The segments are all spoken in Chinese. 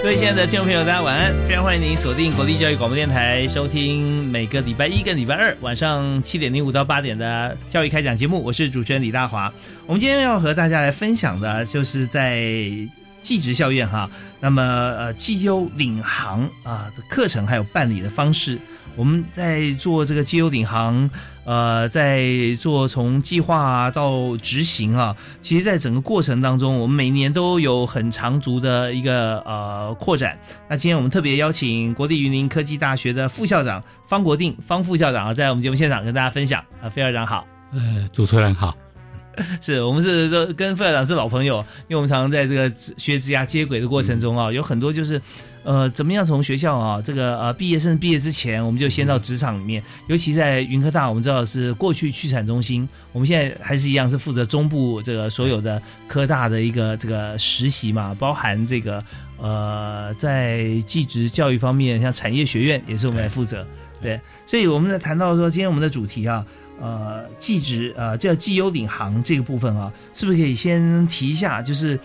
各位亲爱的听众朋友，大家晚安！非常欢迎您锁定国立教育广播电台，收听每个礼拜一跟礼拜二晚上7:05到8点的教育开讲节目。我是主持人李大华。我们今天要和大家来分享的，就是在技职校院哈，那么绩优领航啊的课程还有办理的方式。我们在做这个绩优领航，在做从计划到执行啊，其实在整个过程当中，我们每年都有很长足的一个扩展。那今天我们特别邀请国立云林科技大学的副校长方国定方副校长在我们节目现场跟大家分享啊。副校长好，主持人好。是我们是跟副校长是老朋友，因为我们常常在这个学职涯接轨的过程中啊，有很多就是怎么样从学校啊这个毕业，甚至毕业之前，我们就先到职场里面，尤其在云科大，我们知道是过去去产中心，我们现在还是一样是负责中部这个所有的科大的一个这个实习嘛，包含这个在技职教育方面，像产业学院也是我们来负责。对，所以我们在谈到说今天我们的主题啊，技职叫技优领航这个部分啊，是不是可以先提一下？就是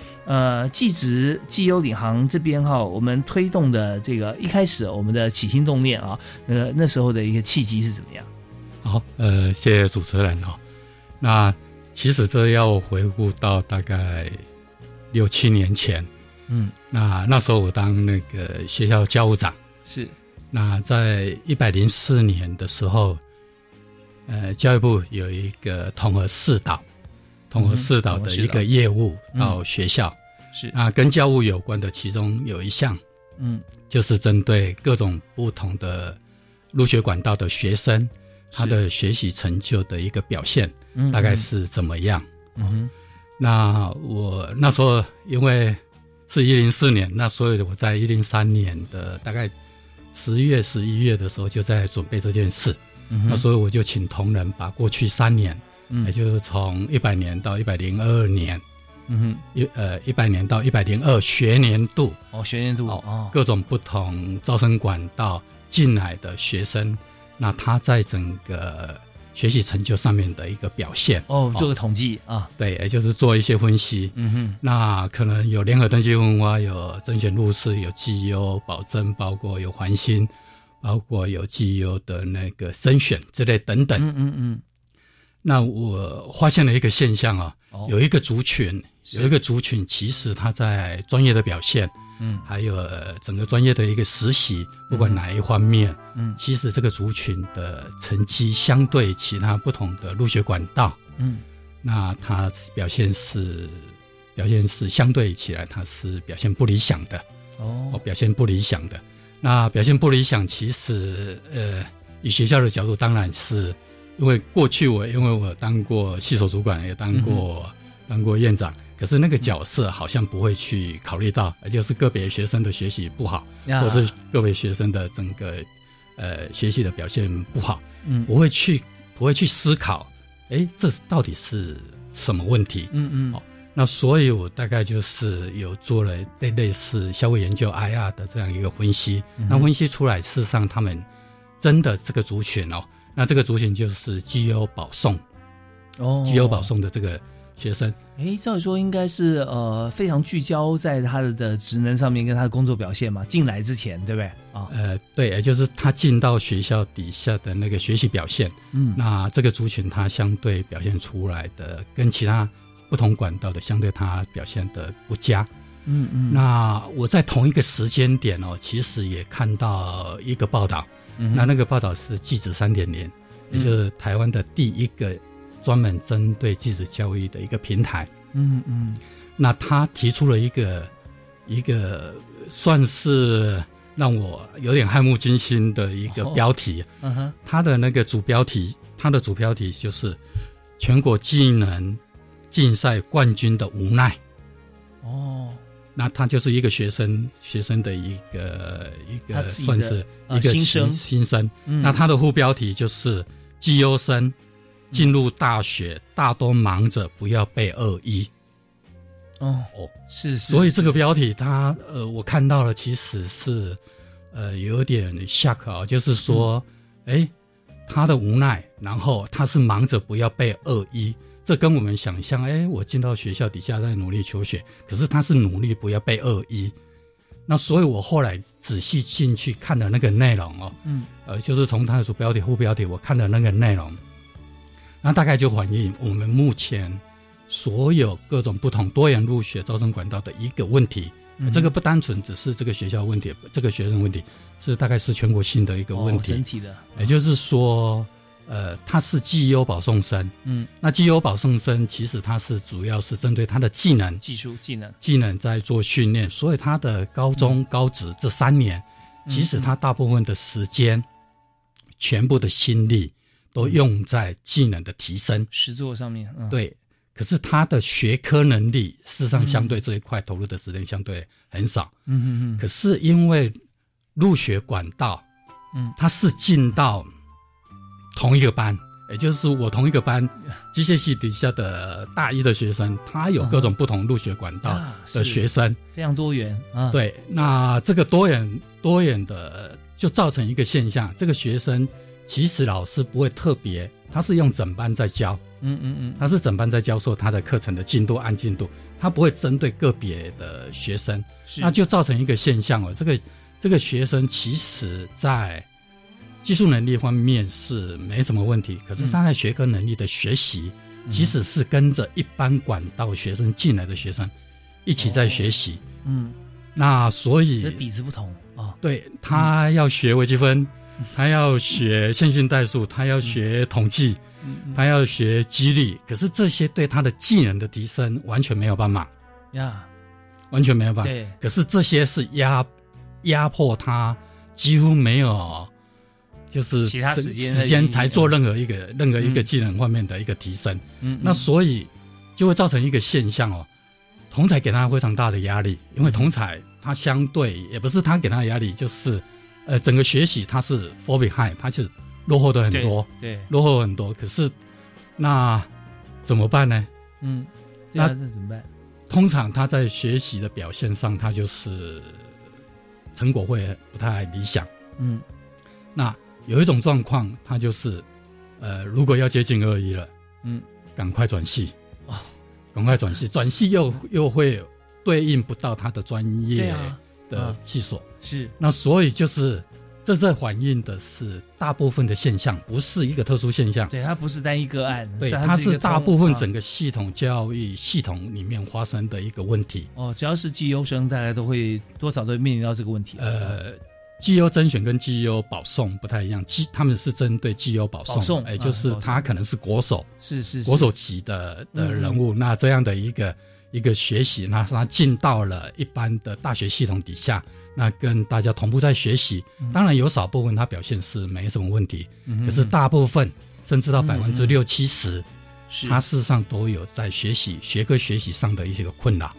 技职技优领航这边哈，我们推动的这个一开始我们的起心动念啊，那时候的一个契机是怎么样？好，谢谢主持人哦。那其实这要回顾到大概6、7年前，那时候我当那个学校教务长，是那在104年的时候。教育部有一个统合视导的一个业务到学校，是啊，跟教务有关的其中有一项，就是针对各种不同的入学管道的学生，他的学习成就的一个表现，大概是怎么样？那我那时候因为是104年，那所以我在103年的大概10月、11月的时候就在准备这件事。那所以我就请同仁把过去3年，也就是从100年到102年，100年到102学年度，各种不同招生管道进来的学生，那他在整个学习成就上面的一个表现，做个统计啊，对，也就是做一些分析。那可能有联合登记分发，有甄选入试，有绩优保证，包括有环心。包括有绩优的那个甄选之类等等，那我发现了一个现象啊，有一个族群，其实他在专业的表现，还有整个专业的一个实习，不管哪一方面，其实这个族群的成绩相对其他不同的入学管道，那他表现是相对起来，他是表现不理想的。那表现不理想，其实以学校的角度，当然是因为过去我当过系所主管，也当过院长，可是那个角色好像不会去考虑到，就是个别学生的学习不好，或是个别学生的整个学习的表现不好，不会去思考，这到底是什么问题？那所以我大概就是有做了类似校务研究 IR 的这样一个分析，那分析出来事实上他们真的这个族群那这个族群就是绩优保送，绩优保送的这个学生，照理说应该是非常聚焦在他的职能上面跟他的工作表现嘛，进来之前对不对啊？对，也就是他进到学校底下的那个学习表现，那这个族群他相对表现出来的跟其他不同管道的相对它表现的不佳。嗯嗯。那我在同一个时间点哦，其实也看到一个报道，那个报道是技职 3.0， 也就是台湾的第一个专门针对技职教育的一个平台。嗯嗯。那他提出了一个算是让我有点汗目惊心的一个标题，他的那个主标题，他的主标题就是全国技能竞赛冠军的无奈。哦，那他就是一个学生的一个算是一个新生。那他的副标题就是技优生进入大学大多忙着不要被恶意。哦，是，所以这个标题它我看到了，其实是有点 shock 啊，就是说，他的无奈，然后他是忙着不要被恶意，这跟我们想象，我进到学校底下在努力求学，可是他是努力不要被恶意。那所以我后来仔细进去看了那个内容哦，就是从他的主标题、副标题，我看了那个内容，那大概就反映我们目前所有各种不同多元入学招生管道的一个问题，这个不单纯只是这个学校问题，这个学生问题是大概是全国性的一个问题，整体的。也就是说，它是技优保送生，那技优保送生其实它是主要是针对它的技能、技术、技能在做训练，所以它的高中、高职这3年，其实它大部分的时间、全部的心力都用在技能的提升、实作上面，对。可是他的学科能力事实上相对这一块投入的时间相对很少，可是因为入学管道，他是进到同一个班，也就是我同一个班机械系底下的大一的学生，他有各种不同入学管道的学生，非常多元，对。那这个多元的就造成一个现象，这个学生其实老师不会特别，他是用整班在教，他是整班在教授他的课程的进度按进度，他不会针对个别的学生，那就造成一个现象哦，这个学生其实在技术能力方面是没什么问题，可是他在学科能力的学习，其实是跟着一般管道学生进来的学生一起在学习，那所以底子不同，对，他要学微积分，他要学线性代数，他要学统计，他要学机理，可是这些对他的技能的提升完全没有办法呀，完全没有办法。可是这些是压迫他，几乎没有，就是其他时间才做任何一个技能方面的一个提升。那所以就会造成一个现象哦，同侪给他非常大的压力，因为同侪他相对也不是他给他的压力，就是整个学习它是 fall behind， 它是落后的很多，对，落后很多。可是那怎么办呢？那这怎么办？通常他在学习的表现上，他就是成果会不太理想。那有一种状况，他就是如果要接近2:1了，赶快转系，赶快转系，转系又会对应不到他的专业的系所。是，那所以就是这反映的是大部分的现象，不是一个特殊现象，对，它不是单一个案，对，它是大部分整个系统教育系统里面发生的一个问题。只要是技优生，大家都会多少都会面临到这个问题。技优甄选跟技优保送不太一样，他们是针对技优保送，就是他可能是国手，是国手级的人物，那这样的一个学习，那他进到了一般的大学系统底下。那跟大家同步在学习，当然有少部分他表现是没什么问题，可是大部分甚至到60%-70%，他事实上都有在学习学科学习上的一些困扰，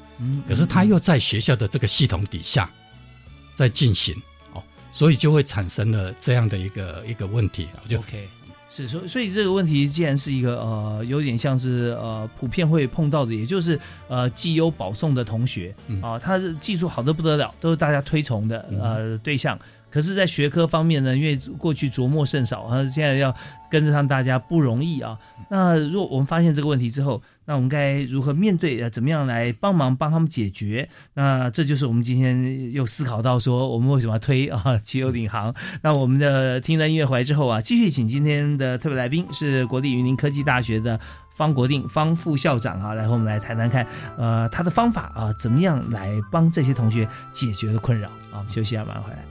可是他又在学校的这个系统底下在进行，所以就会产生了这样的一个问题。OK， 是，所以这个问题既然是一个有点像是普遍会碰到的，也就是技优保送的同学啊，他的技术好得不得了，都是大家推崇的对象。可是，在学科方面呢，因为过去琢磨甚少，现在要跟得上大家不容易啊。那如果我们发现这个问题之后，那我们该如何面对？怎么样来帮忙帮他们解决？那这就是我们今天又思考到说，我们为什么要推技优领航？那我们的听了音乐回来之后啊，继续请今天的特别来宾是国立云林科技大学的方国定方副校长啊，来和我们来谈谈看，他的方法啊，怎么样来帮这些同学解决的困扰啊。我们休息一下，马上回来。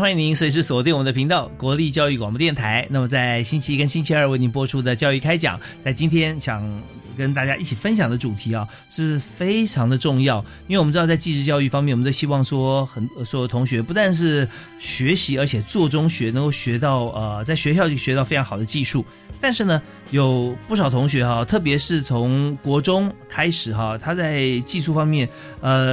欢迎您随时锁定我们的频道国立教育广播电台。那么在星期一跟星期二为您播出的教育开讲，在今天想跟大家一起分享的主题啊，是非常的重要。因为我们知道在技职教育方面，我们都希望说所有同学不但是学习，而且做中学，能够学到在学校就学到非常好的技术。但是呢，有不少同学特别是从国中开始他在技术方面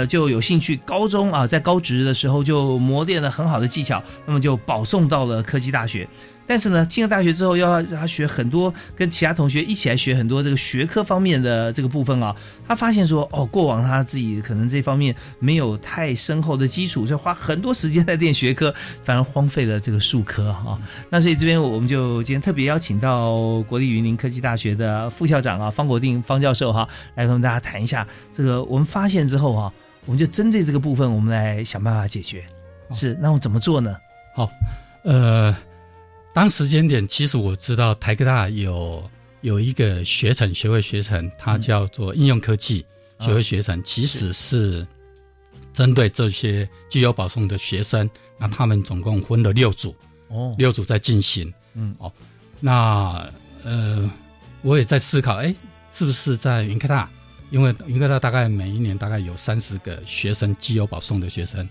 就有兴趣，高中啊在高职的时候就磨练了很好的技巧，那么就保送到了科技大学。但是呢，进了大学之后要让他学很多，跟其他同学一起来学很多这个学科方面的这个部分啊，他发现说过往他自己可能这方面没有太深厚的基础，所以花很多时间在练学科，反而荒废了这个术科啊。那所以这边我们就今天特别邀请到国立云林科技大学的副校长啊，方国定方教授来跟大家谈一下这个我们发现之后我们就针对这个部分我们来想办法解决。是，那我怎么做呢？好，当时间点，其实我知道台科大有一个学位学程，它叫做应用科技学位学程，其实是针对这些具有保送的学生，那他们总共分了6组，6组在进行。那我也在思考，是不是在云科大？因为云科大大概每一年大概有30个学生具有保送的学生，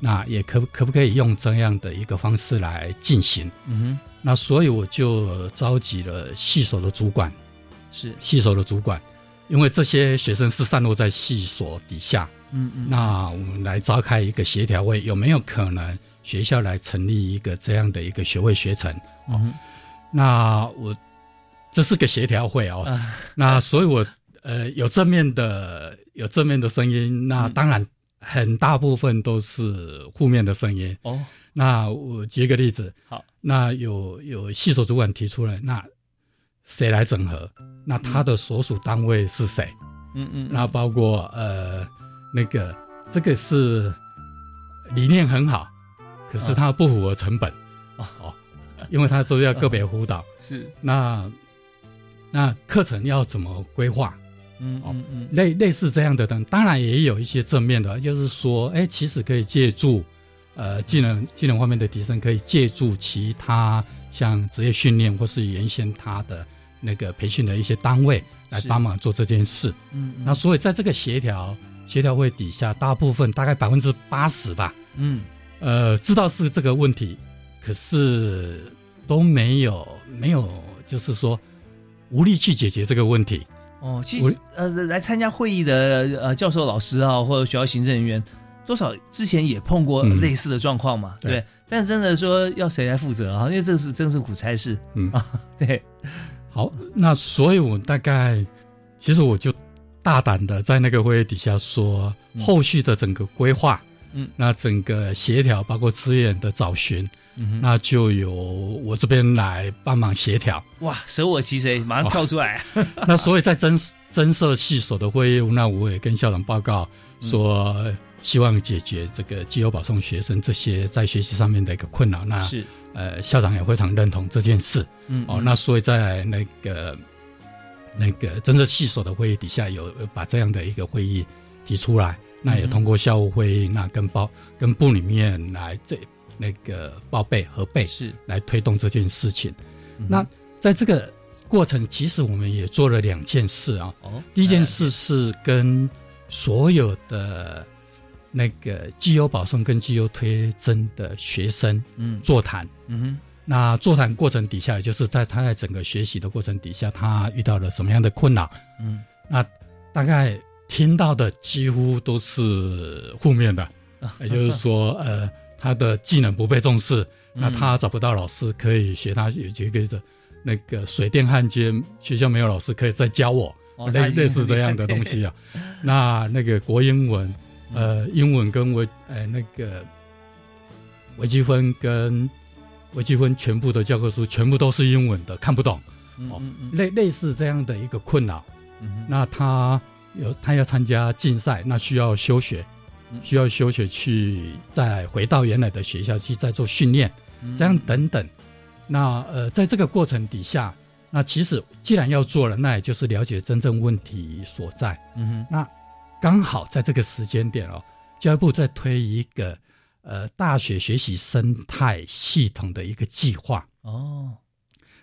那也可不可以用这样的一个方式来进行？那所以我就召集了系所的主管，因为这些学生是散落在系所底下，那我们来召开一个协调会，有没有可能学校来成立一个这样的一个学位学程？那我这是个协调会那所以我有正面的声音，那当然。很大部分都是负面的声音。那我举个例子。好，那有系所主管提出来，那谁来整合？那他的所属单位是谁？那包括这个是理念很好，可是他不符合成本因为他说要个别辅导。是，那课程要怎么规划？类似这样的等，当然也有一些正面的，就是说，其实可以借助，技能方面的提升，可以借助其他像职业训练或是原先他的那个培训的一些单位来帮忙做这件事。那所以在这个协调会底下，大部分大概80%吧，知道是这个问题，可是都没有，就是说无力去解决这个问题。其实来参加会议的教授、老师或者学校行政人员，多少之前也碰过类似的状况嘛，对。但真的说要谁来负责因为这是真是苦差事。对。好，那所以我大概，其实我就大胆的在那个会议底下说，后续的整个规划，那整个协调，包括资源的找寻。那就由我这边来帮忙协调。哇，舍我其谁，马上跳出来。那所以在增设系所的会议，那我也跟校长报告说，希望解决这个绩优保送学生这些在学习上面的一个困扰。那是校长也非常认同这件事。那所以在那个增设系所的会议底下，有把这样的一个会议提出来，那也通过校务会议，那跟部里面来报备核备，是来推动这件事情。那在这个过程，其实我们也做了2件事第一件事是跟所有的那个绩优保送跟绩优推甄的学生座谈。那座谈过程底下，也就是在他在整个学习的过程底下，他遇到了什么样的困扰？嗯，那大概听到的几乎都是负面的，也就是说，他的技能不被重视，那他找不到老师可以学他，也就跟着那个水电焊接，学校没有老师可以再教我，类似这样的东西啊。那个国英文，英文跟微积分全部的教科书全部都是英文的，看不懂，类似这样的一个困扰。那他要参加竞赛，那需要休学去再回到原来的学校去再做训练，这样等等。那在这个过程底下，那其实既然要做了，那也就是了解真正问题所在。那刚好在这个时间点哦，教育部在推一个大学学习生态系统的一个计划哦。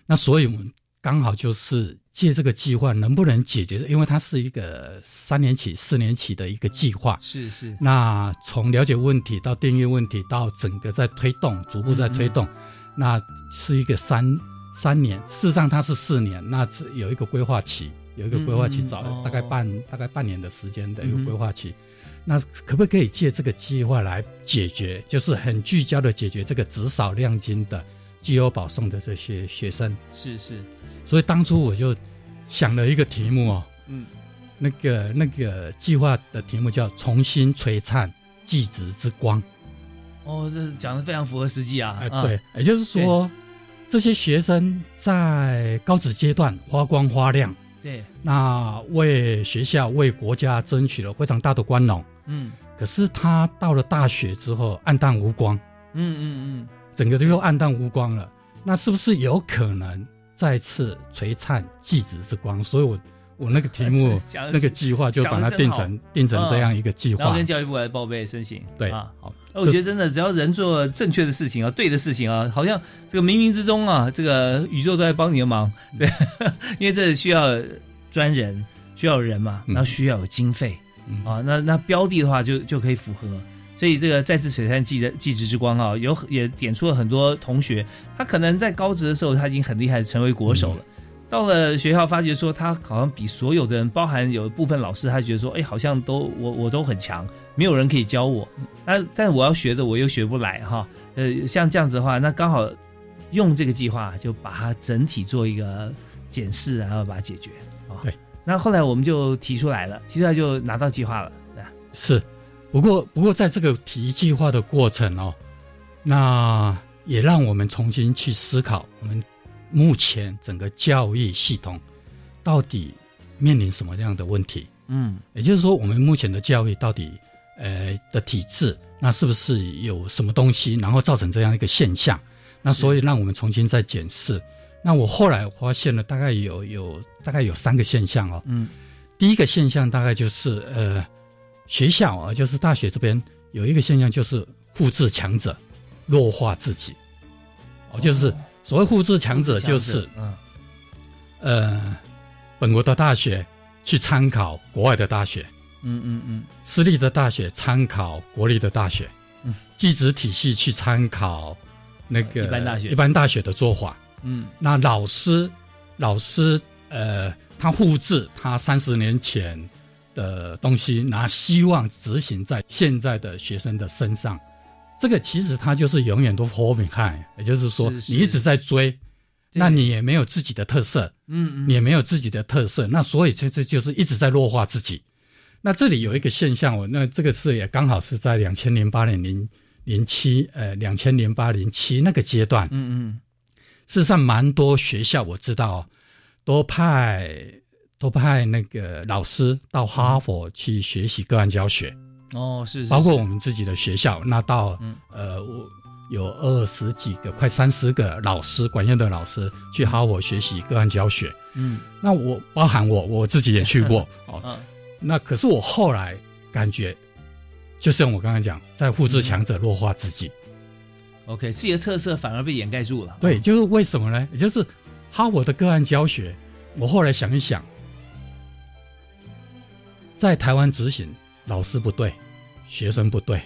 那所以我们刚好就是借这个计划能不能解决，因为它是一个3年起4年起的一个计划，是那从了解问题到定义问题到整个在推动，逐步在推动。那是一个三年，事实上它是4年，那有一个规划期，早大概半年的时间的一个规划期。那可不可以借这个计划来解决，就是很聚焦的解决这个职少量精的绩优保送的这些学生？是所以当初我就想了一个题目哦，那个计划的题目叫重新璀璨技职之光。哦，这讲得非常符合实际啊。对，也就是说这些学生在高职阶段发光发亮，对，那为学校为国家争取了非常大的光荣。可是他到了大学之后黯淡无光，整个就暗淡无光了。那是不是有可能再次璀璨技职之光？所以我那个题目那个计划就把它定成这样一个计划，然后跟教育部来报备申请。对啊，好，我觉得真的只要人做正确的事情啊，对的事情啊，好像这个冥冥之中啊，这个宇宙都在帮你的忙。对，因为这需要专人，需要人嘛，然后需要有经费啊，那标的的话就可以符合。所以这个再次璀璨技职之光啊，也点出了很多同学，他可能在高职的时候他已经很厉害，成为国手了。到了学校发觉说他好像比所有的人，包含有部分老师他觉得说好像都我都很强，没有人可以教我，但我要学的我又学不来哈。像这样子的话，那刚好用这个计划就把它整体做一个检视，然后把它解决。对，那后来我们就提出来就拿到计划了。是，不过在这个提计划的过程哦，那也让我们重新去思考我们目前整个教育系统到底面临什么样的问题？也就是说，我们目前的教育到底的体制，那是不是有什么东西，然后造成这样一个现象？那所以让我们重新再检视。那我后来发现了，大概有3个现象哦。第一个现象大概就是学校啊，就是大学这边有一个现象，就是复制强者，弱化自己。就是所谓复制强者，就是本国的大学去参考国外的大学，私立的大学参考国立的大学，技职体系去参考那个一般大学的做法。那老师他复制他30年前的东西，拿希望执行在现在的学生的身上。这个其实它就是永远都 fall behind， 也就是说你一直在追，那你也没有自己的特色，你也没有自己的特色，那所以这就是一直在弱化自己。那这里有一个现象，那这个事也刚好是在2008-07那个阶段。事实上蛮多学校我知道都派那个老师到哈佛去学习个案教学。是包括我们自己的学校，那到有20几个快30个老师，管院的老师去哈佛学习个案教学。那我包含我自己也去过。那可是我后来感觉，就像我刚才讲，在复制强者弱化自己。自己的特色反而被掩盖住了。对，就是为什么呢？也就是哈佛的个案教学，我后来想一想，在台湾执行，老师不对，学生不对。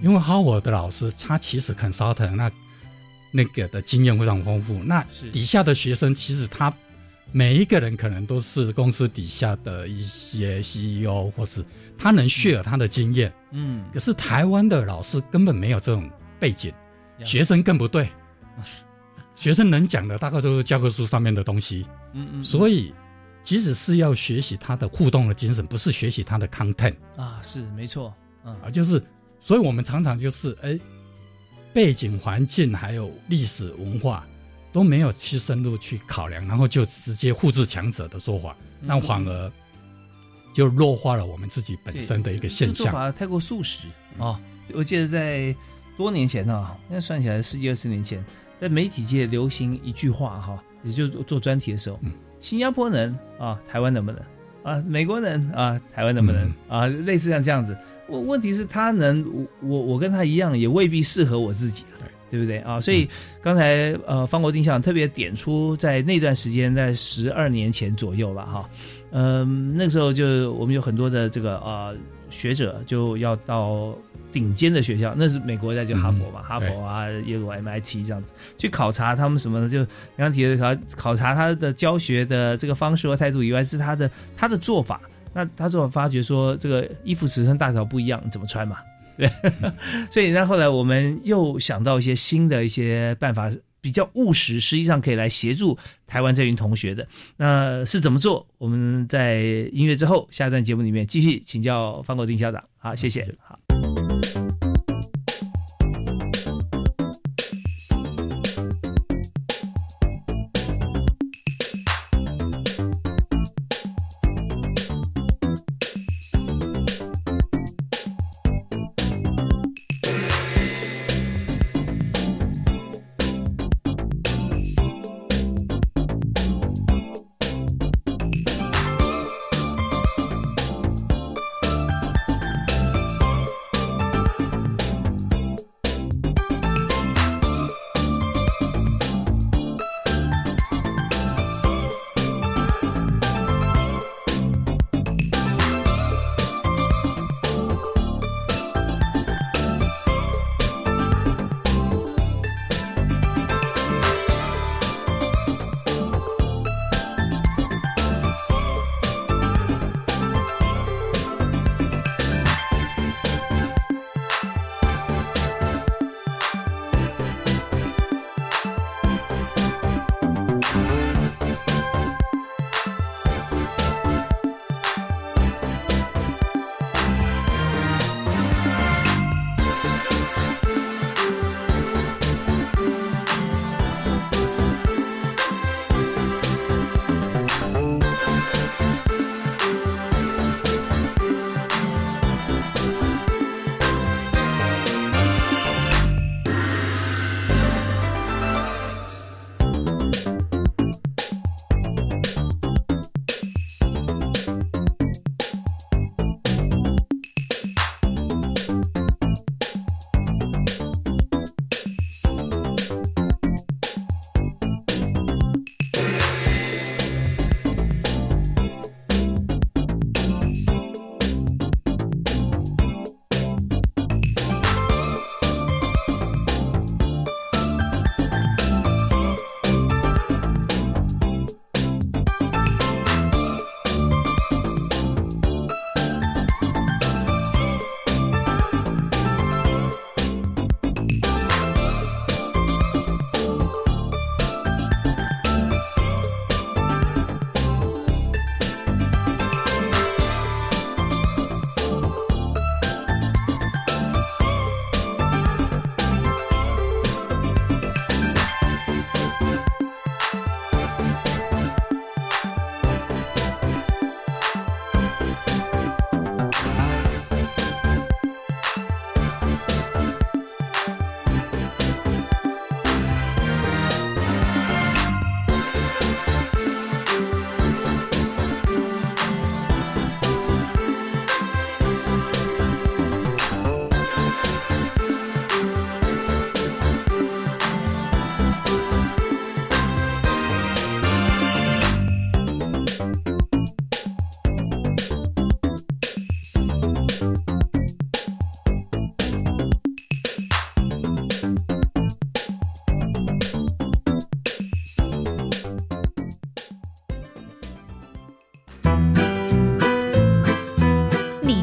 因为哈佛的老师他其实 consultant， 那那个的经验非常丰富，那底下的学生其实他每一个人可能都是公司底下的一些 CEO 或是他能 share 他的经验，嗯，可是台湾的老师根本没有这种背景，学生更不对，学生能讲的大概都是教科书上面的东西，所以即使是要学习他的互动的精神，不是学习他的 content 啊，是没错，嗯，就是所以我们常常就是背景环境还有历史文化都没有去深入去考量，然后就直接复制强者的做法，那反而就弱化了我们自己本身的一个现象，做法太过速食，我记得在多年前啊，那算起来10-20年前，在媒体界流行一句话哈，也就是做专题的时候，新加坡人啊，台湾能不能啊？美国人啊，台湾能不能啊？类似像这样子，问题是他能，我跟他一样，也未必适合我自己啊，对不对啊？所以刚才方国定校长特别点出，在那段时间，在12年前左右了哈，那个时候就我们有很多的这个学者就要到顶尖的学校，那是美国在就哈佛嘛，哈佛啊、耶鲁、MIT 这样子去考察他们什么呢？就刚提的考察他的教学的这个方式和态度以外，是他的做法。那他做法发觉说，这个衣服尺寸大小不一样，怎么穿嘛？对，所以那后来我们又想到一些新的一些办法，比较务实，实际上可以来协助台湾这群同学的。那是怎么做？我们在音乐之后，下一段节目里面继续请教方国定校长。好，谢谢。好。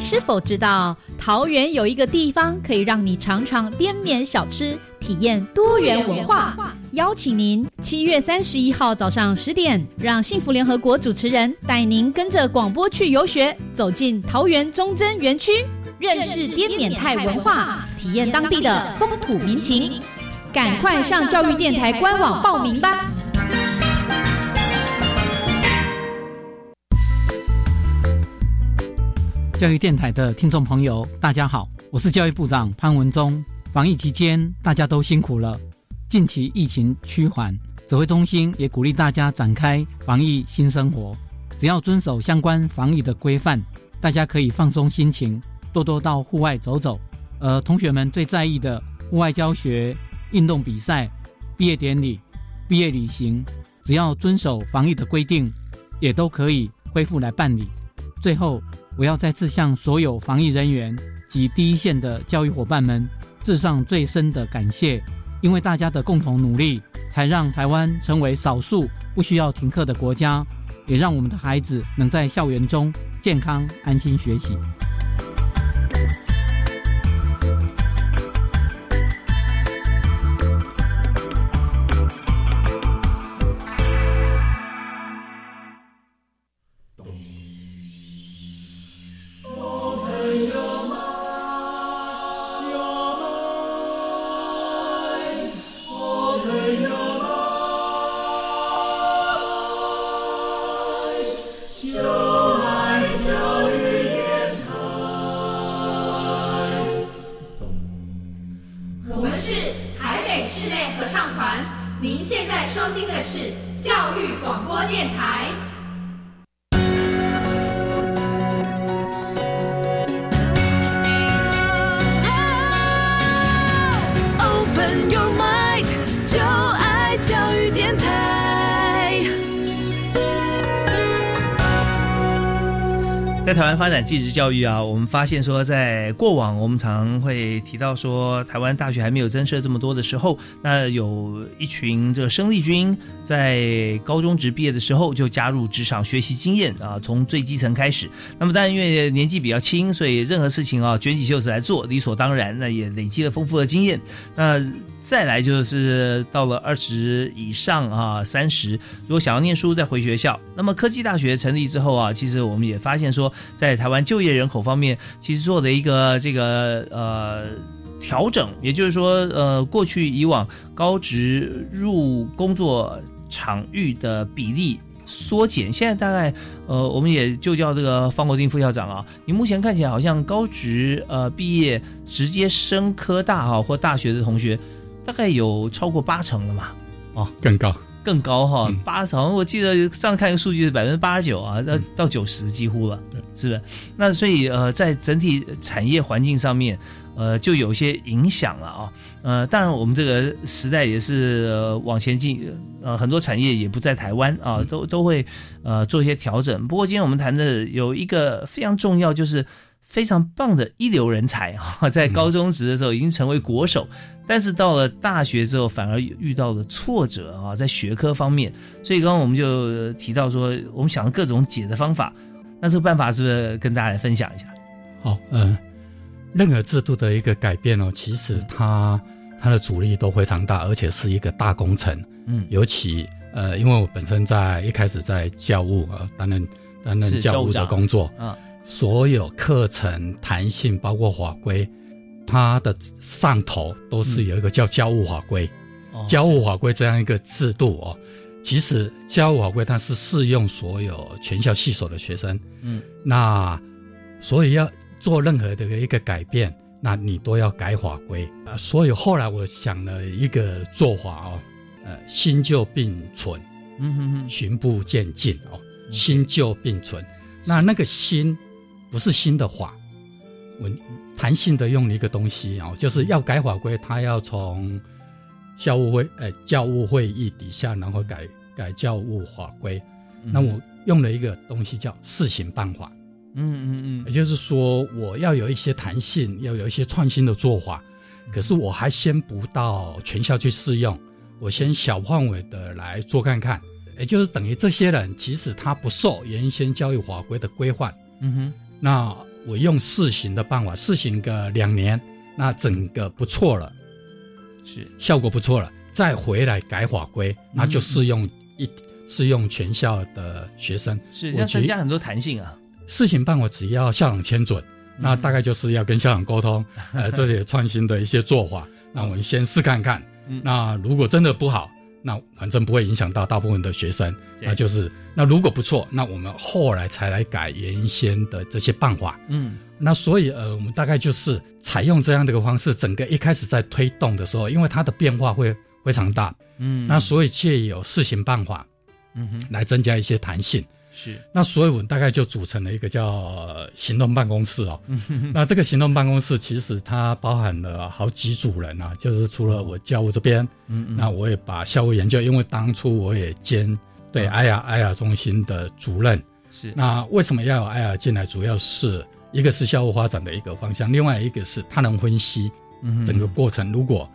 是否知道桃园有一个地方可以让你尝尝滇缅小吃，体验多元文化？邀请您7月31号早上10点，让幸福联合国主持人带您跟着广播去游学，走进桃园忠贞园区，认识滇缅泰文化，体验当地的风土民情。赶快上教育电台官网报名吧！教育电台的听众朋友，大家好，我是教育部长潘文忠。防疫期间，大家都辛苦了。近期疫情趋缓，指挥中心也鼓励大家展开防疫新生活。只要遵守相关防疫的规范，大家可以放松心情，多多到户外走走。同学们最在意的户外教学、运动比赛、毕业典礼、毕业旅行，只要遵守防疫的规定，也都可以恢复来办理。最后，我要再次向所有防疫人员及第一线的教育伙伴们致上最深的感谢，因为大家的共同努力，才让台湾成为少数不需要停课的国家，也让我们的孩子能在校园中健康安心学习。在台湾发展技职教育啊，我们发现说，在过往我们常会提到说，台湾大学还没有增设这么多的时候，那有一群这个生力军在高中职毕业的时候就加入职场学习经验啊，从最基层开始。那么当然因为年纪比较轻，所以任何事情啊卷起袖子来做理所当然，那也累积了丰富的经验。那再来就是到了20以上啊，30，如果想要念书再回学校。那么科技大学成立之后啊，其实我们也发现说，在台湾就业人口方面，其实做了一个这个调整，也就是说，过去以往高职入工作场域的比例缩减，现在大概我们也就叫这个方国定副校长啊，你目前看起来好像高职毕业直接升科大啊或大学的同学，大概有超过80%了嘛？哦，更高哈，80%，我记得上看个数据是89%啊，到90%几乎了，是不是？那所以在整体产业环境上面，就有些影响了啊。当然我们这个时代也是往前进，很多产业也不在台湾啊，都会做一些调整。不过今天我们谈的有一个非常重要，就是非常棒的一流人才啊，在高中职的时候已经成为国手，但是到了大学之后反而遇到了挫折啊，在学科方面。所以刚刚我们就提到说，我们想了各种解的方法，那这个办法是不是跟大家来分享一下？好，任何制度的一个改变哦，其实它的阻力都非常大，而且是一个大工程。尤其因为我本身在一开始在教务担任教务的工作啊。所有课程弹性包括法规，它的上头都是有一个叫教务法规，教务法规这样一个制度哦。其实教务法规它是适用所有全校系所的学生，那所以要做任何的一个改变，那你都要改法规。所以后来我想了一个做法哦，新旧并存，循步渐进哦，新旧并存。那个新不是新的法，我弹性的用了一个东西啊，就是要改法规，它要从教务会议底下，然后改教务法规。那我用了一个东西叫试行办法，也就是说我要有一些弹性，要有一些创新的做法，可是我还先不到全校去试用，我先小范围的来做看看。也就是等于这些人其实他不受原先教育法规的规范，那我用试行的办法，试行个2年，那整个不错了，是效果不错了，再回来改法规，那就适用适用全校的学生，是这样增加很多弹性啊。试行办法只要校长签准，那大概就是要跟校长沟通，这些创新的一些做法，那我们先试看看。那如果真的不好，那反正不会影响到大部分的学生，那就是那如果不错，那我们后来才来改原先的这些办法。那所以我们大概就是采用这样的一个方式，整个一开始在推动的时候，因为它的变化会非常大，那所以借由试行办法，来增加一些弹性。是，那所以我们大概就组成了一个叫行动办公室哦。那这个行动办公室其实它包含了好几组人啊，就是除了我教务这边，那我也把校务研究，因为当初我也兼对 IR 中心的主任。是，那为什么要有 IR 进来？主要是一个是校务发展的一个方向，另外一个是他能分析整个过程。如果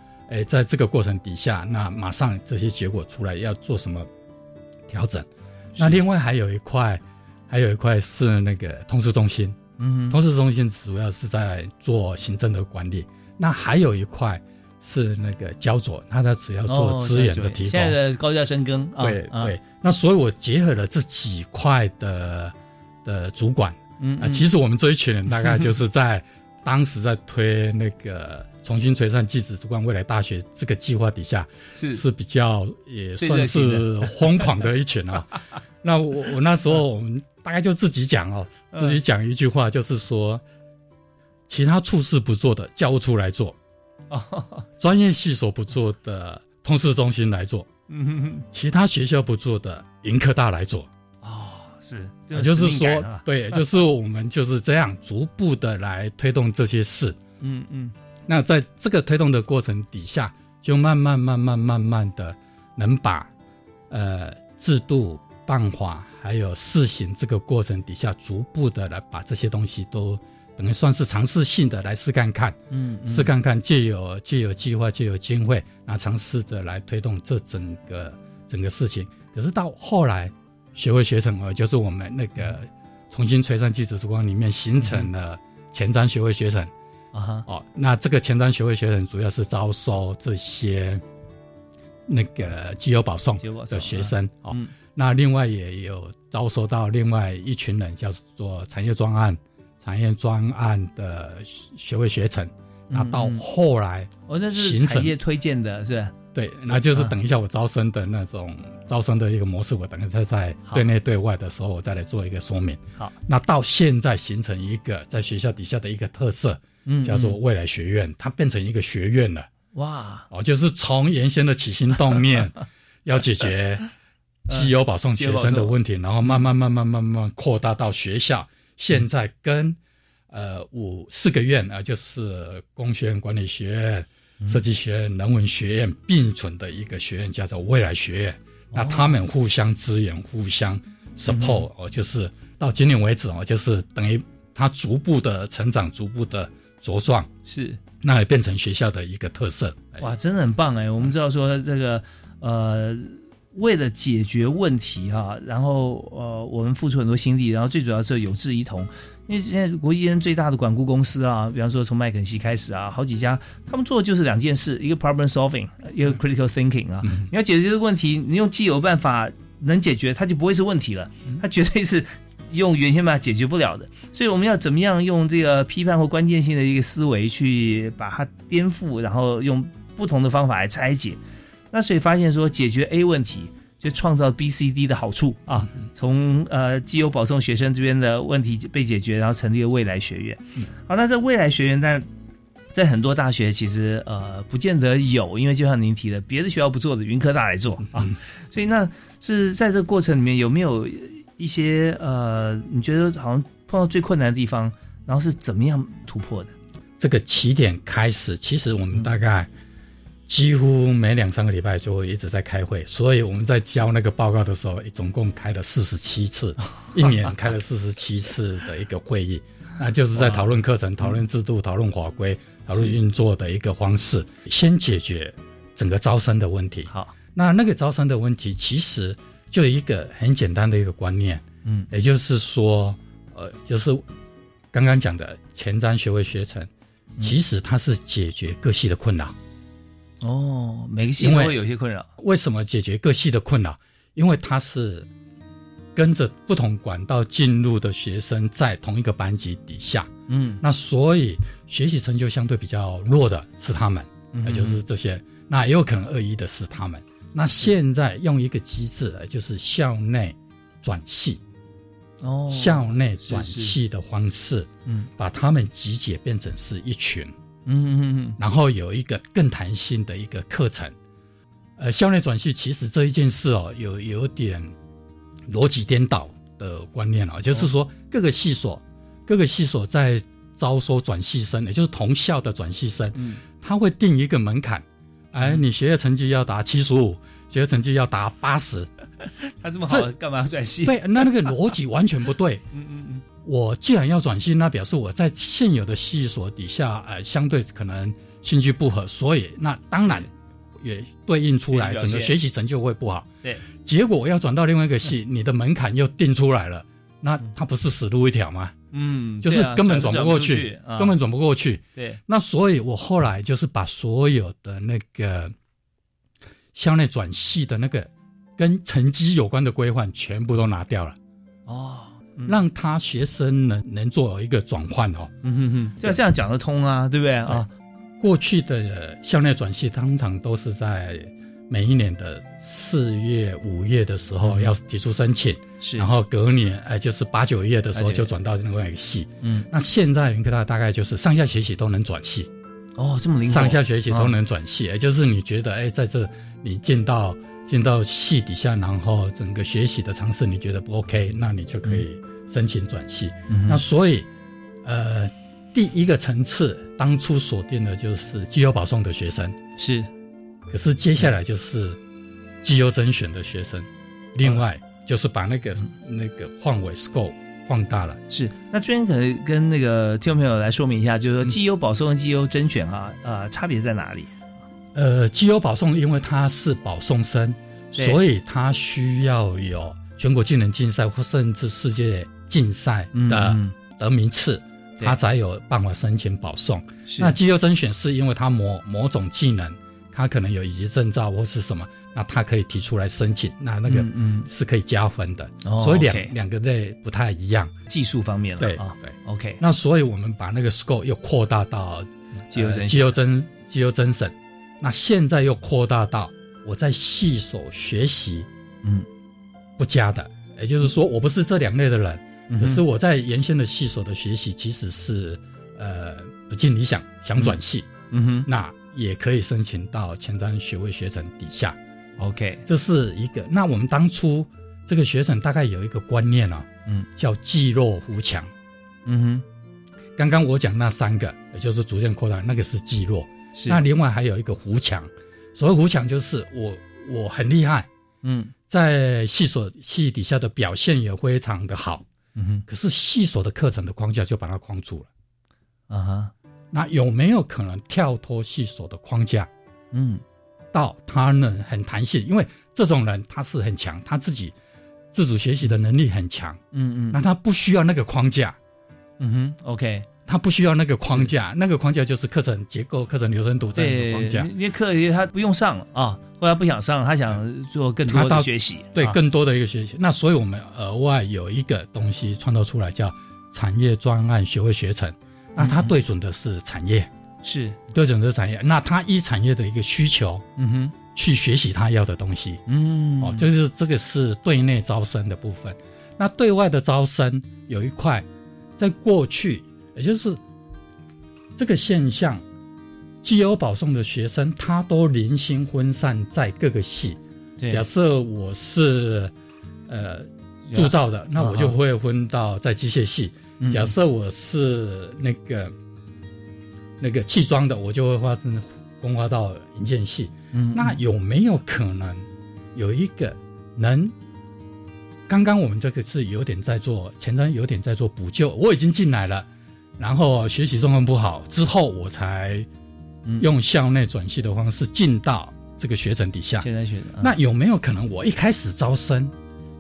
在这个过程底下，那马上这些结果出来要做什么调整。那另外还有一块是那个通识中心，通识中心主要是在做行政的管理。那还有一块是那个教佐，他只要做资源的提供。现在的高教深耕，对对。那所以我结合了这几块的主管，其实我们这一群人大概就是在当时在推那个重新璀璨技职之光未来大学这个计划底下，是比较也算是疯狂的一群啊。那我那时候我们大概就自己讲一句话，就是说，其他处室不做的教务处来做，专业系所不做的通识中心来做，其他学校不做的营科大来做。是，也就是说，对，就是我们就是这样逐步的来推动这些事。那在这个推动的过程底下，就慢慢的能把制度、办法还有试行这个过程底下，逐步的来把这些东西都等于算是尝试性的来试看看，试看看，藉由计划，藉由经费，那尝试着来推动这整个事情。可是到后来，学会学成，就是我们那个重新璀璨技职之光里面形成了前瞻学会学成那这个前瞻学会学成主要是招收这些那个绩优保送的学生那另外也有招收到另外一群人叫做产业专案的学会学成。那到后来那是产业推荐的是吧？对，那就是等一下我招生的那种招生的一个模式，我等一下在对内对外的时候我再来做一个说明。好，那到现在形成一个在学校底下的一个特色，叫做未来学院，它变成一个学院了。哇！就是从原先的起心动念要解决绩优保送学生的问题，然后慢慢扩大到学校，现在跟四个院啊，就是工学院、管理学院、设计学院、人文学院并存的一个学院，叫做未来学院。那他们互相支援、互相 support，就是到今年为止就是等于它逐步的成长、逐步的茁壮，是那也变成学校的一个特色。哇，真的很棒我们知道说这个为了解决问题然后我们付出很多心力，然后最主要是有志一同。因为现在国际间最大的管顾公司比方说从麦肯锡开始好几家，他们做的就是2件事，一个 problem solving， 一个 critical thinking 你要解决这个问题，你用既有办法能解决，它就不会是问题了，它绝对是用原先把它解决不了的。所以我们要怎么样用这个批判或关键性的一个思维去把它颠覆，然后用不同的方法来拆解。那所以发现说解决 A 问题就创造 BCD 的好处从绩优保送学生这边的问题被解决，然后成立了未来学院。好，那这未来学院在很多大学其实不见得有，因为就像您提的，别的学校不做的云科大来做所以那是在这个过程里面有没有一些你觉得好像碰到最困难的地方，然后是怎么样突破的？这个起点开始，其实我们大概几乎每2-3个礼拜就会一直在开会，所以我们在交那个报告的时候，总共开了47次，一年开了47次的一个会议，那就是在讨论课程、讨论制度、讨论法规、讨论运作的一个方式，先解决整个招生的问题。好，那个招生的问题其实就一个很简单的一个观念，也就是说，就是刚刚讲的前瞻学位学程，其实它是解决各系的困扰。哦，每个系都会有些困扰。为什么解决各系的困扰？因为它是跟着不同管道进入的学生在同一个班级底下，嗯，那所以学习成就相对比较弱的是他们，也就是这些，那也有可能恶意的是他们。那现在用一个机制，就是校内转系，哦，校内转系的方式，嗯，把他们集结变成是一群，嗯，然后有一个更弹性的一个课程。校内转系其实这一件事哦，有点逻辑颠倒的观念啊，就是说各个系所在招收转系生，也就是同校的转系生，他会定一个门槛，哎，你学业成绩要达75，学业成绩要达80，他这么好干嘛要转系？对，那个逻辑完全不对。嗯，我既然要转系，那表示我在现有的系所底下，相对可能兴趣不合，所以那当然也对应出来整个学习成就会不好。对，结果我要转到另外一个系，你的门槛又定出来了，那它不是死路一条吗？嗯，就是根本转不过去，根本转不过去。对，那所以我后来就是把所有的那个校内转系的那个跟成绩有关的规范全部都拿掉了。哦。让他学生能做一个转换哦。嗯，这样讲得通啊，对不对啊？过去的校内转系通常都是在每一年的4月、5月的时候要提出申请，是，然后隔年就是8、9月的时候就转到另外一个系。嗯，那现在云科大大概就是上下学期都能转系。哦，这么灵活，上下学期都能转系，就是你觉得在这你进到系底下，然后整个学习的尝试你觉得不 OK， 那你就可以申请转系。嗯，那所以第一个层次当初锁定的就是绩优保送的学生，是，可是接下来就是绩优甄选的学生，另外就是把那个范围 scope 放大了。是，那这边可能跟那个听众朋友来说明一下，就是说绩优保送跟绩优甄选啊，差别在哪里？绩优保送因为它是保送生，所以它需要有全国技能竞赛或甚至世界竞赛的得名次。他才有办法申请保送。那绩优甄选是因为他某种技能，他可能有以及证照或是什么，那他可以提出来申请，那个是可以加分的。所以两个类不太一样，技术方面了。对 ，OK。那所以我们把那个 scope 又扩大到绩优甄选，那现在又扩大到我在系所学习，不加的，也就是说我不是这两类的人。可是我在原先的系所的学习其实是不尽理想，想转系，那也可以申请到前瞻学位学程底下。OK， 这是一个。那我们当初这个学程大概有一个观念啊，叫济弱扶强。嗯哼，刚刚我讲那三个，也就是逐渐扩大，那个是济弱，那另外还有一个扶强。所谓扶强就是我很厉害，在系底下的表现也非常的好。可是系所的课程的框架就把它框住了，那有没有可能跳脱系所的框架，到他呢很弹性？因为这种人他是很强，他自己自主学习的能力很强，那他不需要那个框架，OK， 他不需要那个框架，那个框架就是课程结构、课程流程图这样的框架，因为课他不用上了啊，或者不想上，他想做更多的学习，对，更多的一个学习。那所以我们额外有一个东西创造出来，叫产业专案学位学程。那它对准的是产业，那它依产业的一个需求，去学习它要的东西。就是这个是对内招生的部分。那对外的招生有一块，在过去，也就是这个现象。绩优保送的学生他都零星分散在各个系，假设我是铸造的，那我就会分到在机械系，假设我是那个气装的，我就会分化到营建系。那有没有可能有一个能，刚刚我们这个是有点在做前瞻，有点在做补救，我已经进来了，然后学习状况不好之后我才用校内转系的方式进到这个学程底下。现在学的，那有没有可能我一开始招生，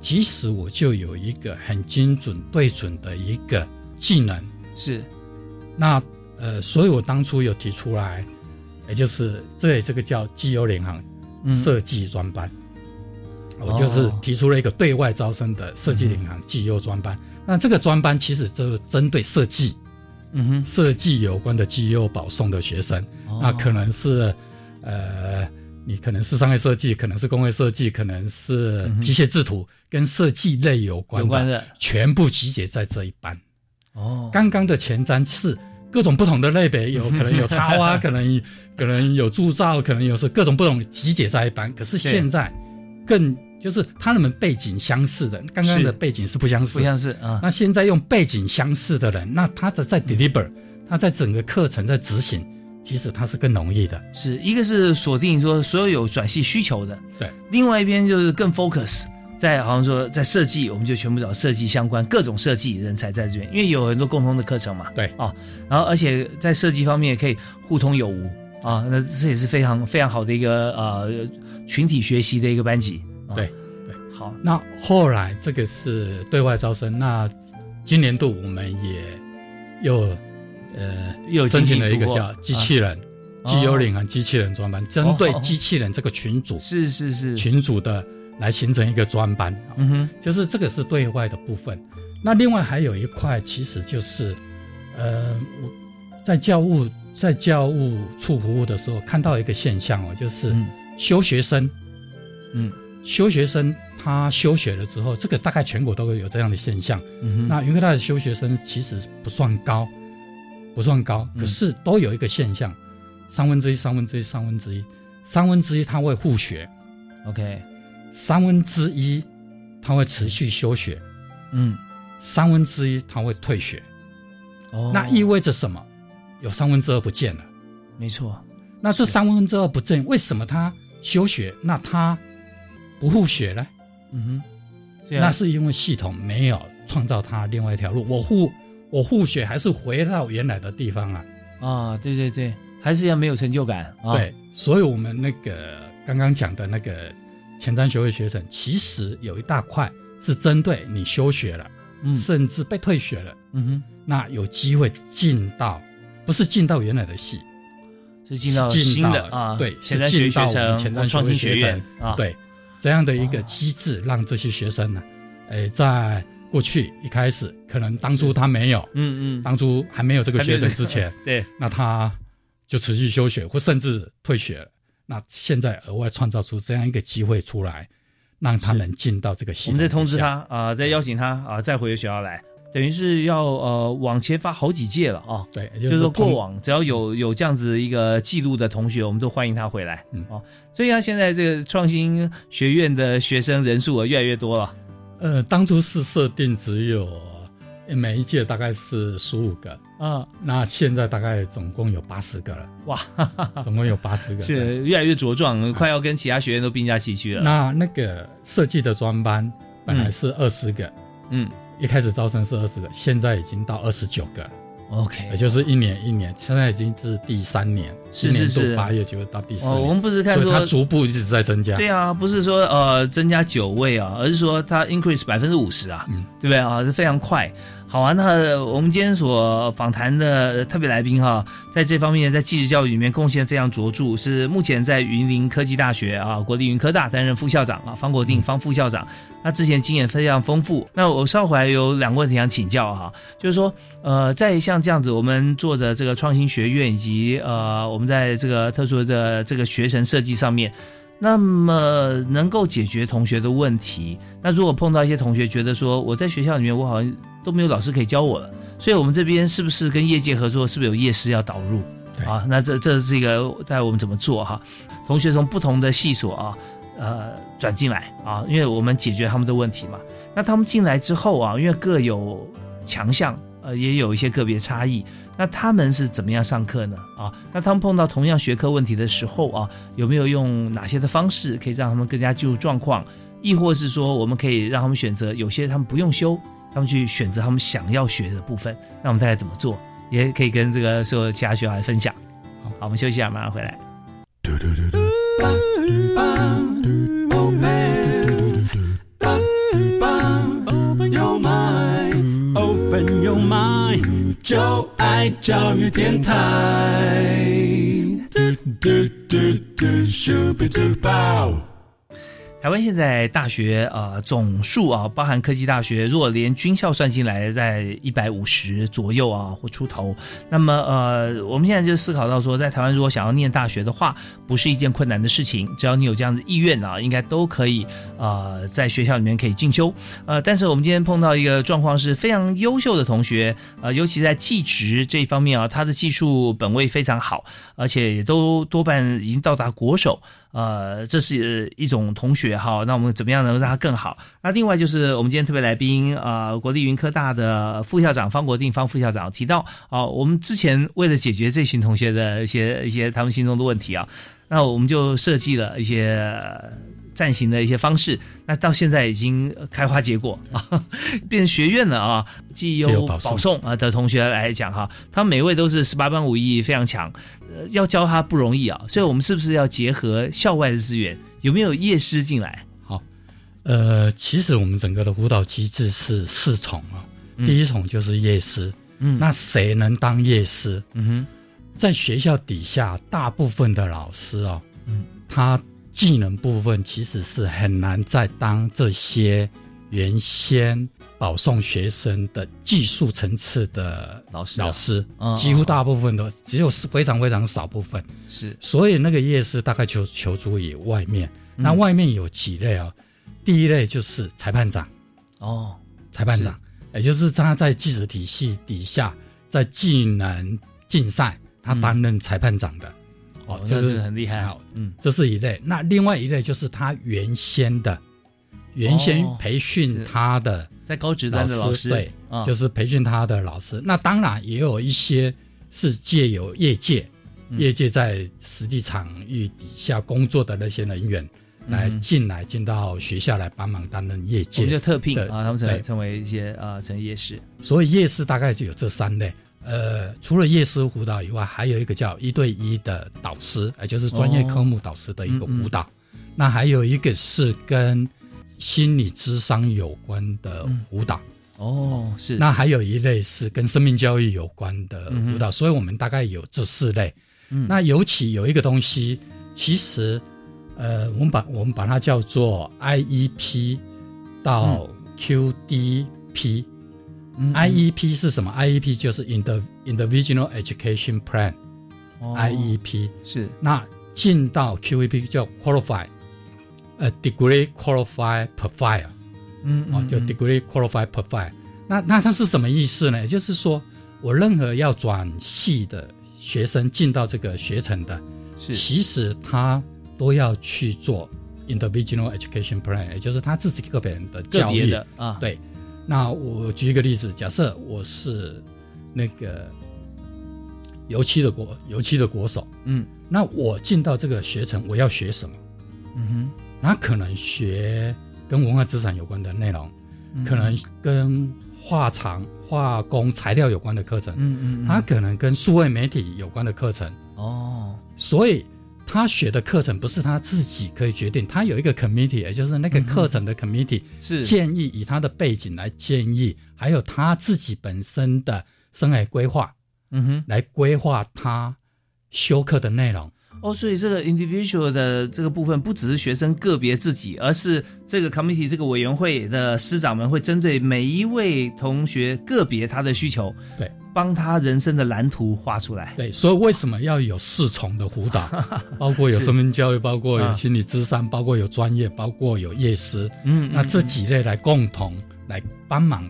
其实我就有一个很精准对准的一个技能，是，那所以我当初有提出来，也就是这个叫基优联航设计专班，我就是提出了一个对外招生的设计领航基优专班。那这个专班其实就针对设计，设计有关的基优保送的学生，那可能是你可能是商业设计，可能是工业设计，可能是机械制图，跟设计类有关的全部集结在这一班。哦，刚刚的前瞻是各种不同的类别，有可能有插花，可能有铸造，可能有是各种不同集结在一班。可是现在更就是他们背景相似的，刚刚的背景是不相似啊。那现在用背景相似的人，那他在 deliver，他在整个课程在执行。其实它是更容易的，是一个是锁定说所有有转系需求的，对，另外一边就是更 focus 在好像说在设计，我们就全部找设计相关各种设计人才在这边，因为有很多共同的课程嘛，对啊、哦，然后而且在设计方面也可以互通有无啊，那这也是非常非常好的一个群体学习的一个班级，哦、对对，好，那后来这个是对外招生，那今年度我们也又。又申请了一个叫机器人基优领航机器人专班，针对机器人这个群组，是群组的来形成一个专班。嗯哼，就是这个是对外的部分。那另外还有一块，其实就是在教务处服务的时候，看到一个现象哦，就是休学生，休学生他休学了之后，这个大概全国都会有这样的现象。嗯哼，那云科大的休学生其实不算高，可是都有一个现象，三分之一他会复学 ，OK， 三分之一他会持续休学，三分之一他会退学，哦，那意味着什么？有三分之二不见了，没错。那这三分之二不见，为什么他休学？那他不复学呢？对啊，那是因为系统没有创造他另外一条路，我复学还是回到原来的地方啊！啊，对对对，还是要没有成就感啊！对，所以我们那个刚刚讲的那个前瞻学位学程，其实有一大块是针对你休学了，甚至被退学了，那有机会进到，不是进到原来的系，是进到新的啊，对，是进到我们前瞻学位学程啊，对，这样的一个机制，让这些学生呢，在。过去一开始可能当初他没有，当初还没有这个学生之前，对，那他就持续休学或甚至退学了。那现在额外创造出这样一个机会出来，让他能进到这个系统。我们再通知他啊、再邀请他啊、再回学校来，等于是要往前发好几届了啊、哦。对，就是说过往只要有这样子一个记录的同学，我们都欢迎他回来。哦，所以他现在这个创新学院的学生人数越来越多了。当初是设定只有每一届大概是15个啊，那现在大概总共有80个了，哇，总共有80个，是越来越茁壮，快要跟其他学院都并驾齐驱了。那个设计的专班本来是20个，一开始招生是20个，现在已经到29个了。OK， 也就是一年，现在已经是第3年，是8月就到第4年。我们不是看说它逐步一直在增加。对啊，不是说增加9位啊，而是说它 increase 50% 啊，对不对啊？是非常快。好啊，那我们今天所访谈的特别来宾哈，在这方面在技职教育里面贡献非常卓著，是目前在云林科技大学啊国立云科大担任副校长啊方国定方副校长。那之前经验非常丰富，那我稍后还有两个问题想请教哈，就是说，在像这样子我们做的这个创新学院以及我们在这个特殊的这个学程设计上面，那么能够解决同学的问题。那如果碰到一些同学觉得说我在学校里面我好像都没有老师可以教我了，所以我们这边是不是跟业界合作，是不是有业师要导入啊？那这是一个带我们怎么做哈？同学从不同的系所啊。转进来啊，因为我们解决他们的问题嘛。那他们进来之后啊，因为各有强项，也有一些个别差异。那他们是怎么样上课呢？啊，那他们碰到同样学科问题的时候啊，有没有用哪些的方式可以让他们更加进入状况？亦或是说，我们可以让他们选择，有些他们不用修，他们去选择他们想要学的部分。那我们大概怎么做？也可以跟这个所有其他学校来分享。好，我们休息一下，马上回来。Open your mind, 就爱教育电台。台湾现在大学总数包含科技大学，若连军校算进来，在150左右或出头。那么我们现在就思考到说，在台湾如果想要念大学的话，不是一件困难的事情，只要你有这样的意愿应该都可以在学校里面可以进修。但是我们今天碰到一个状况是非常优秀的同学，尤其在技职这一方面他的技术本位非常好，而且也都多半已经到达国手。这是一种同学哈，那我们怎么样能让他更好？那另外就是我们今天特别来宾国立云科大的副校长方国定方副校长提到我们之前为了解决这群同学的一些他们心中的问题那我们就设计了一些暂行的一些方式，那到现在已经开花结果变成学院了既有保送的同学来讲哈，他每位都是18般武艺非常强，要教他不容易所以我们是不是要结合校外的资源，有没有业师进来？好，其实我们整个的辅导机制是四重第一重就是业师，那谁能当业师？在学校底下，大部分的老师他技能部分其实是很难再当这些原先保送学生的技术层次的老师几乎大部分都只有非常非常少部分是，所以那个业师大概求助于外面。那外面有几类第一类就是裁判长裁判长也就是他在技职体系底下，在技能竞赛他担任裁判长的就是很厉害这是一类。那另外一类就是他原先培训他的在高职的老师，对就是培训他的老师。那当然也有一些是借由业界在实际场域底下工作的那些人员来进到学校来帮忙担任业界，我们就特聘他们成为一些成业师。所以业师大概就有这三类。除了业师辅导以外，还有一个叫一对一的导师，也就是专业科目导师的一个辅导。那还有一个是跟心理咨商有关的辅导是。那还有一类是跟生命教育有关的辅导所以我们大概有这四类那尤其有一个东西，其实我们把它叫做 IEP 到 QDP IEP 是什么？ IEP 就是 Individual Education Plan IEP 是。那进到 QEP 叫 Qualified Degree Qualified Profile 就 Degree Qualified Profile 那它是什么意思呢？也就是说我任何要转系的学生进到这个学程的，其实他都要去做 Individual Education Plan， 也就是他自己个别人的教育的对。那我举一个例子，假设我是那个油漆的国手那我进到这个学程我要学什么？那可能学跟文化资产有关的内容可能跟化工材料有关的课程它可能跟数位媒体有关的课程所以他学的课程不是他自己可以决定，他有一个 committee， 也就是那个课程的 committee 建议，以他的背景来建议，还有他自己本身的生涯规划来规划他修课的内容所以这个 individual 的这个部分不只是学生个别自己，而是这个 committee 这个委员会的师长们会针对每一位同学个别他的需求，对，帮他人生的蓝图画出来。对，所以为什么要有四重的辅导包括有生命教育，包括有心理咨商包括有专业，包括有业师那这几类来共同来帮忙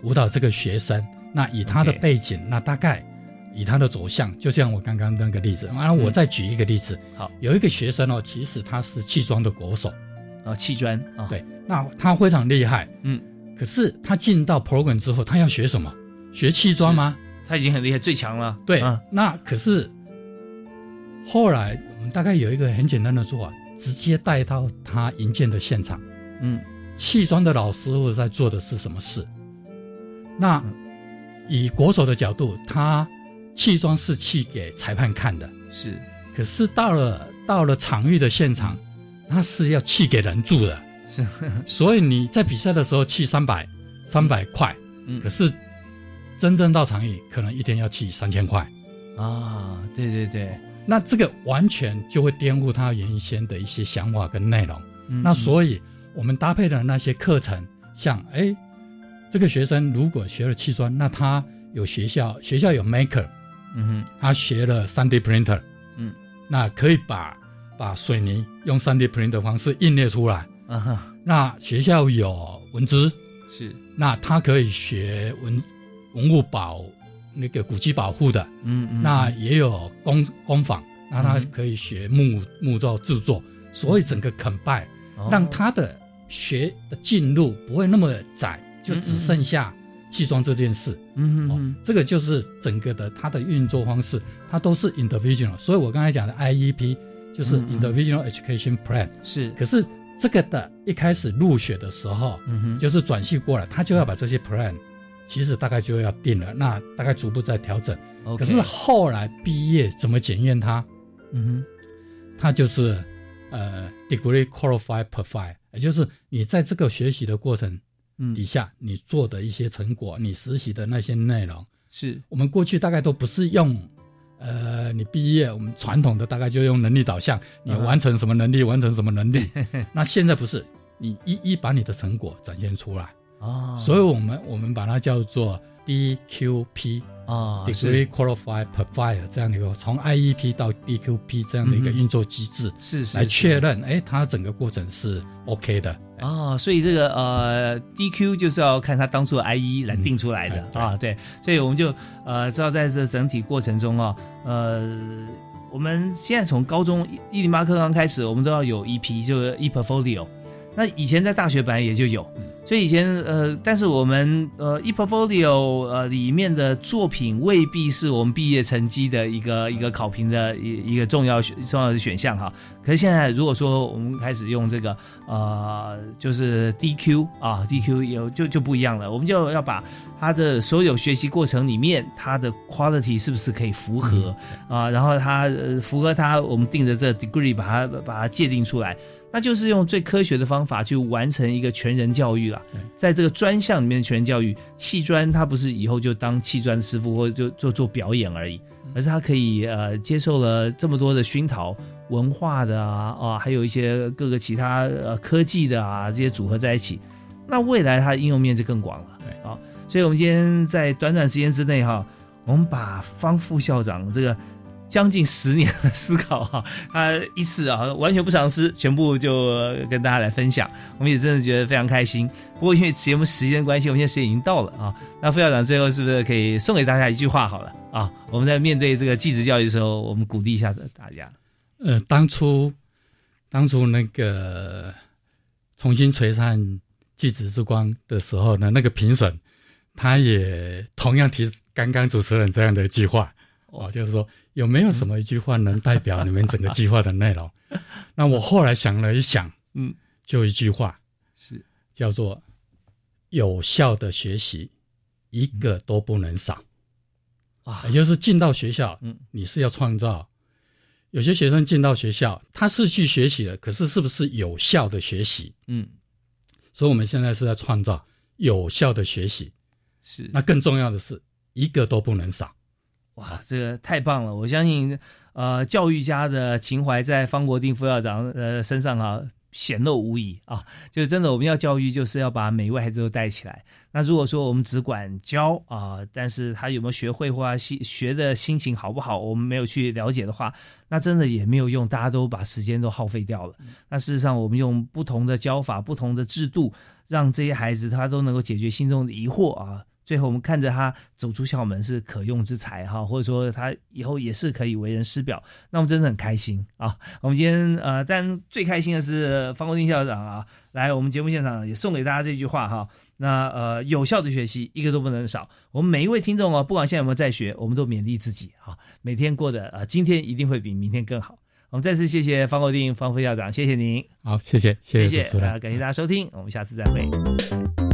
辅导这个学生那以他的背景那大概以他的走向，就像我刚刚那个例子我再举一个例子好，有一个学生其实他是砌砖的国手砌砖对，那他非常厉害可是他进到 program 之后，他要学什么？学砌砖吗？他已经很厉害，最强了。对那可是后来我们大概有一个很简单的做法，直接带到他营建的现场砌砖的老师傅在做的是什么事？那以国手的角度，他砌砖是砌给裁判看的是，可是到了场域的现场，他是要砌给人住的是所以你在比赛的时候砌300块可是真正到长椅可能一天要起3000块啊，对对对，那这个完全就会颠覆他原先的一些想法跟内容。嗯嗯，那所以我们搭配的那些课程，像这个学生如果学了砌砖，那他有学校有 maker， 嗯哼，他学了 3D printer， 嗯，那可以把水泥用 3D printer 的方式印列出来，嗯哼，那学校有文资，是，那他可以学文物那个古迹保护的， 嗯， 嗯，那也有工坊，那他可以学木造制作，所以整个combine，让他的学的进入不会那么窄，就只剩下砌砖这件事。嗯， 嗯， 嗯，这个就是整个的他的运作方式，它都是 individual， 所以我刚才讲的 IEP 就是 Individual Education Plan， 是，可是这个的一开始入学的时候，嗯，就是转系过来，他就要把这些 plan，其实大概就要定了，那大概逐步在调整，okay。 可是后来毕业怎么检验它？嗯哼，它就是degree qualified profile， 也就是你在这个学习的过程底下，你做的一些成果，你实习的那些内容，是我们过去大概都不是用你毕业我们传统的大概就用能力导向，你完成什么能力，完成什么能力，那现在不是，你一把你的成果展现出来。哦，所以我们把它叫做 DQP， 啊，哦，Degree Qualified Provider 这样的一个从 IEP 到 DQP 这样的一个运作机制，是来确认它整个过程是 OK 的。哦，所以这个DQ 就是要看他当初的 IE 来定出来的，啊，对，所以我们就知道在这整体过程中啊，我们现在从高中108课纲开始，我们都要有 EP， 就是 ePortfolio。那以前在大学本来也就有，所以以前但是我们ePortfolio 里面的作品未必是我们毕业成绩的一个考评的一个重要的选项哈。可是现在如果说我们开始用这个就是 DQ 啊 ，DQ 有就不一样了，我们就要把他的所有学习过程里面他的 quality 是不是可以符合啊，然后他符合他我们定的这个 degree 把它界定出来。那就是用最科学的方法去完成一个全人教育啦，在这个专项里面的全人教育，砌砖它不是以后就当砌砖师傅或者就做表演而已，而是它可以接受了这么多的熏陶，文化的啊，还有一些各个其他科技的啊，这些组合在一起，那未来它应用面就更广了。好，所以我们今天在短短时间之内哈，我们把方副校长这个将近10年的思考哈，他一次啊完全不尝试，全部就跟大家来分享，我们也真的觉得非常开心。不过因为节目时间关系，我们现在时间已经到了啊。那副校长最后是不是可以送给大家一句话好了啊？我们在面对这个技职教育的时候，我们鼓励一下大家。当初那个重新璀璨技职之光的时候呢，那个评审他也同样提刚刚主持人这样的一句话。就是说有没有什么一句话能代表你们整个计划的内容？那我后来想了一想，就一句话，是叫做有效的学习一个都不能少。也就是进到学校，你是要创造，有些学生进到学校他是去学习的，可是是不是有效的学习？所以我们现在是在创造有效的学习，是，那更重要的是一个都不能少。哇，这个太棒了！我相信，教育家的情怀在方国定副校长身上啊显露无遗啊。就是真的，我们要教育，就是要把每一位孩子都带起来。那如果说我们只管教啊，但是他有没有学会或学的心情好不好，我们没有去了解的话，那真的也没有用，大家都把时间都耗费掉了。那事实上，我们用不同的教法、不同的制度，让这些孩子他都能够解决心中的疑惑啊。最后我们看着他走出校门是可用之才哈，或者说他以后也是可以为人师表，那我们真的很开心啊！我们今天但最开心的是方国定校长啊，来我们节目现场也送给大家这句话哈。那有效的学习一个都不能少。我们每一位听众哦，不管现在有没有在学，我们都勉励自己哈，每天过得今天一定会比明天更好。我们再次谢谢方国定方副校长，谢谢您。好，谢谢主持人，感谢大家收听，我们下次再会。